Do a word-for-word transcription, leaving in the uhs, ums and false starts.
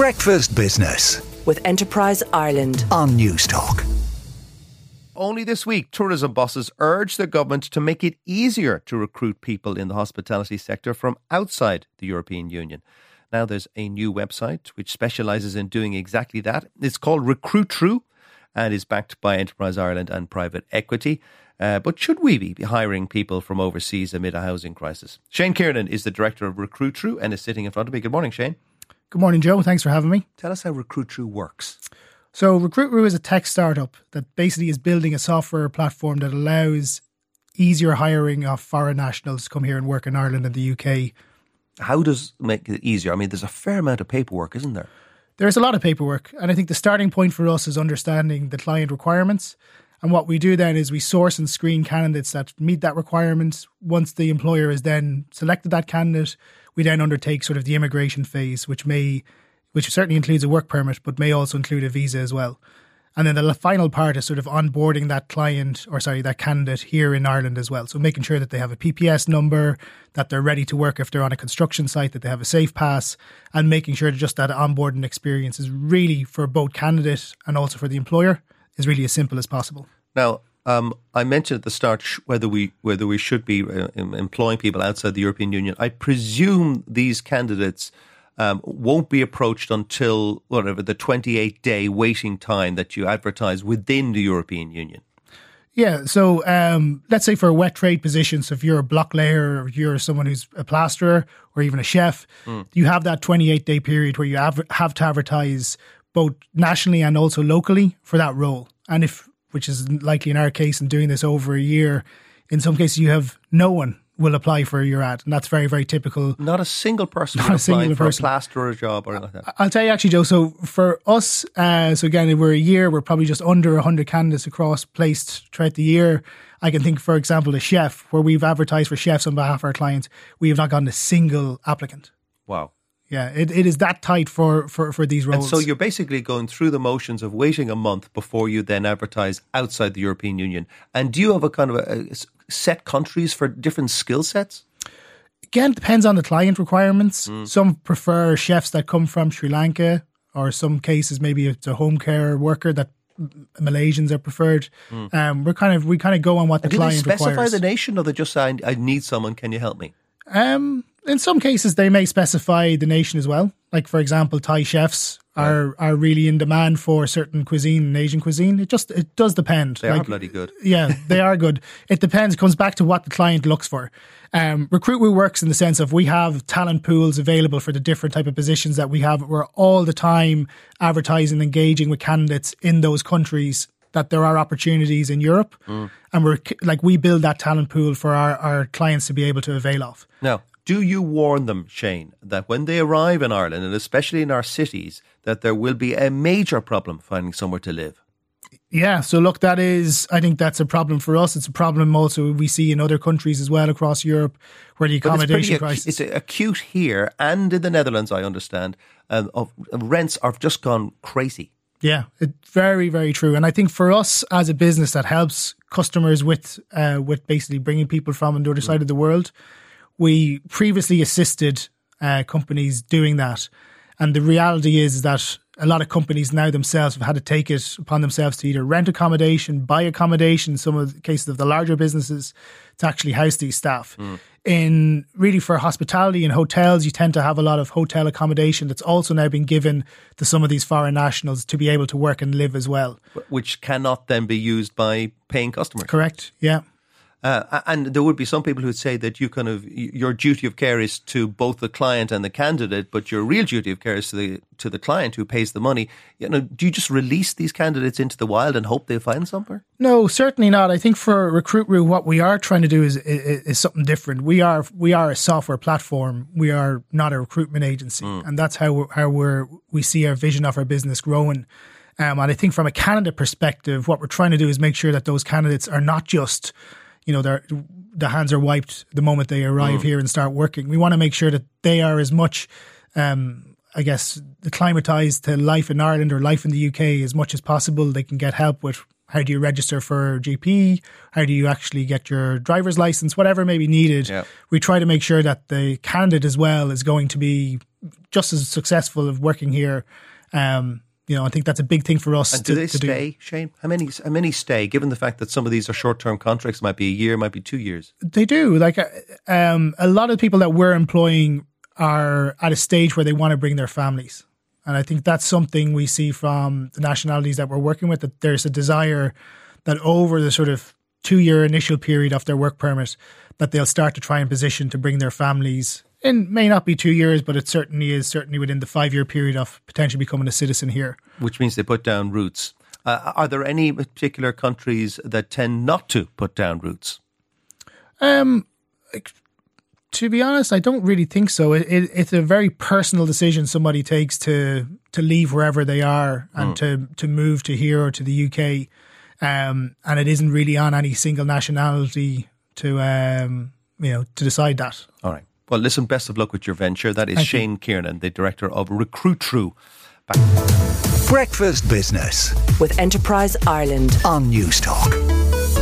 Breakfast Business with Enterprise Ireland on News Talk. Only this week, tourism bosses urged the government to make it easier to recruit people in the hospitality sector from outside the European Union. Now there's a new website which specialises in doing exactly that. It's called Recruitroo and is backed by Enterprise Ireland and private equity. Uh, but should we be hiring people from overseas amid a housing crisis? Shane Kiernan is the director of Recruitroo and is sitting in front of me. Good morning, Shane. Good morning, Joe. Thanks for having me. Tell us how Recruitroo works. So Recruitroo is a tech startup that basically is building a software platform that allows easier hiring of foreign nationals to come here and work in Ireland and the U K. How does it make it easier? I mean, there's a fair amount of paperwork, isn't there? There's a lot of paperwork. And I think the starting point for us is understanding the client requirements. And what we do then is we source and screen candidates that meet that requirement. Once the employer has then selected that candidate, we then undertake sort of the immigration phase, which may... which certainly includes a work permit, but may also include a visa as well. And then the final part is sort of onboarding that client, or sorry, that candidate here in Ireland as well. So making sure that they have a P P S number, that they're ready to work if they're on a construction site, that they have a safe pass, and making sure that just that onboarding experience is really, for both candidate and also for the employer, is really as simple as possible. Now, um, I mentioned at the start whether we whether we should be uh, employing people outside the European Union. I presume these candidates... Um, won't be approached until whatever the twenty-eight day waiting time that you advertise within the European Union. Yeah, so um, let's say for a wet trade position, so if you're a block layer or you're someone who's a plasterer or even a chef, mm. you have that twenty-eight day period where you av- have to advertise both nationally and also locally for that role. And if, which is likely in our case, in doing this over a year, in some cases you have no one will apply for your ad, and that's very, very typical. Not a single person will apply for a plasterer job or anything like that. I'll tell you actually, Joe, so for us, uh, so again, we're a year, we're probably just under one hundred candidates across placed throughout the year. I can think, for example, a chef, where we've advertised for chefs on behalf of our clients, we have not gotten a single applicant. Wow. Yeah, it, it is that tight for, for, for these roles. And so you're basically going through the motions of waiting a month before you then advertise outside the European Union. And do you have a kind of a, a set countries for different skill sets? Again, it depends on the client requirements. Mm. Some prefer chefs that come from Sri Lanka, or some cases maybe it's a home care worker that Malaysians are preferred. Mm. Um, we're kind of we kind of go on what the and client requires. Do they specify requires. The nation, or they just say, "I need someone. Can you help me?" Um, in some cases, they may specify the nation as well. Like for example, Thai chefs are are really in demand for certain cuisine and Asian cuisine. It just it does depend. They like, are bloody good. Yeah, they are good. It depends. It comes back to what the client looks for. Um, Recruitroo works in the sense of we have talent pools available for the different type of positions that we have. We're all the time advertising, engaging with candidates in those countries that there are opportunities in Europe. Mm. And we're like we build that talent pool for our, our clients to be able to avail of. Now, do you warn them, Shane, that when they arrive in Ireland, and especially in our cities, that there will be a major problem finding somewhere to live? Yeah, so look, that is, I think that's a problem for us. It's a problem also we see in other countries as well across Europe, where the accommodation but it's crisis... Ac- it's acute here and in the Netherlands, I understand, um, of rents have just gone crazy. Yeah, it, very, very true. And I think for us as a business that helps customers with, uh, with basically bringing people from the other side of the world, we previously assisted uh, companies doing that. And the reality is that a lot of companies now themselves have had to take it upon themselves to either rent accommodation, buy accommodation, some of the cases of the larger businesses, to actually house these staff. Mm. In really for hospitality and hotels, you tend to have a lot of hotel accommodation that's also now been given to some of these foreign nationals to be able to work and live as well. Which cannot then be used by paying customers. Correct, yeah. Uh, and there would be some people who would say that you kind of your duty of care is to both the client and the candidate, but your real duty of care is to the to the client who pays the money. You know, do you just release these candidates into the wild and hope they find somewhere? No, certainly not. I think for Recruitroo, what we are trying to do is, is is something different. We are we are a software platform. We are not a recruitment agency, mm. and that's how we're, how we're we see our vision of our business growing. Um, and I think from a candidate perspective, what we're trying to do is make sure that those candidates are not just you know, their the hands are wiped the moment they arrive mm. here and start working. We want to make sure that they are as much, um, I guess, acclimatized to life in Ireland or life in the U K as much as possible. They can get help with how do you register for G P? How do you actually get your driver's license? Whatever may be needed, yep. we try to make sure that the candidate as well is going to be just as successful of working here. Um, you know, I think that's a big thing for us. And do to, they to stay, do. Shane? How many? How many stay? Given the fact that some of these are short-term contracts, might be a year, might be two years. They do. Like um, a lot of people that we're employing are at a stage where they want to bring their families. And I think that's something we see from the nationalities that we're working with, that there's a desire that over the sort of two-year initial period of their work permit, that they'll start to try and position to bring their families in. May not be two years, but it certainly is certainly within the five-year period of potentially becoming a citizen here. Which means they put down roots. Uh, are there any particular countries that tend not to put down roots? Um. To be honest, I don't really think so. It, it, it's a very personal decision somebody takes to to leave wherever they are and mm. to, to move to here or to the U K. Um, and it isn't really on any single nationality to um, you know to decide that. All right. Well, listen, best of luck with your venture. That is Thank Shane you. Kiernan, the director of Recruitroo. Back- Breakfast Business with Enterprise Ireland on News Talk.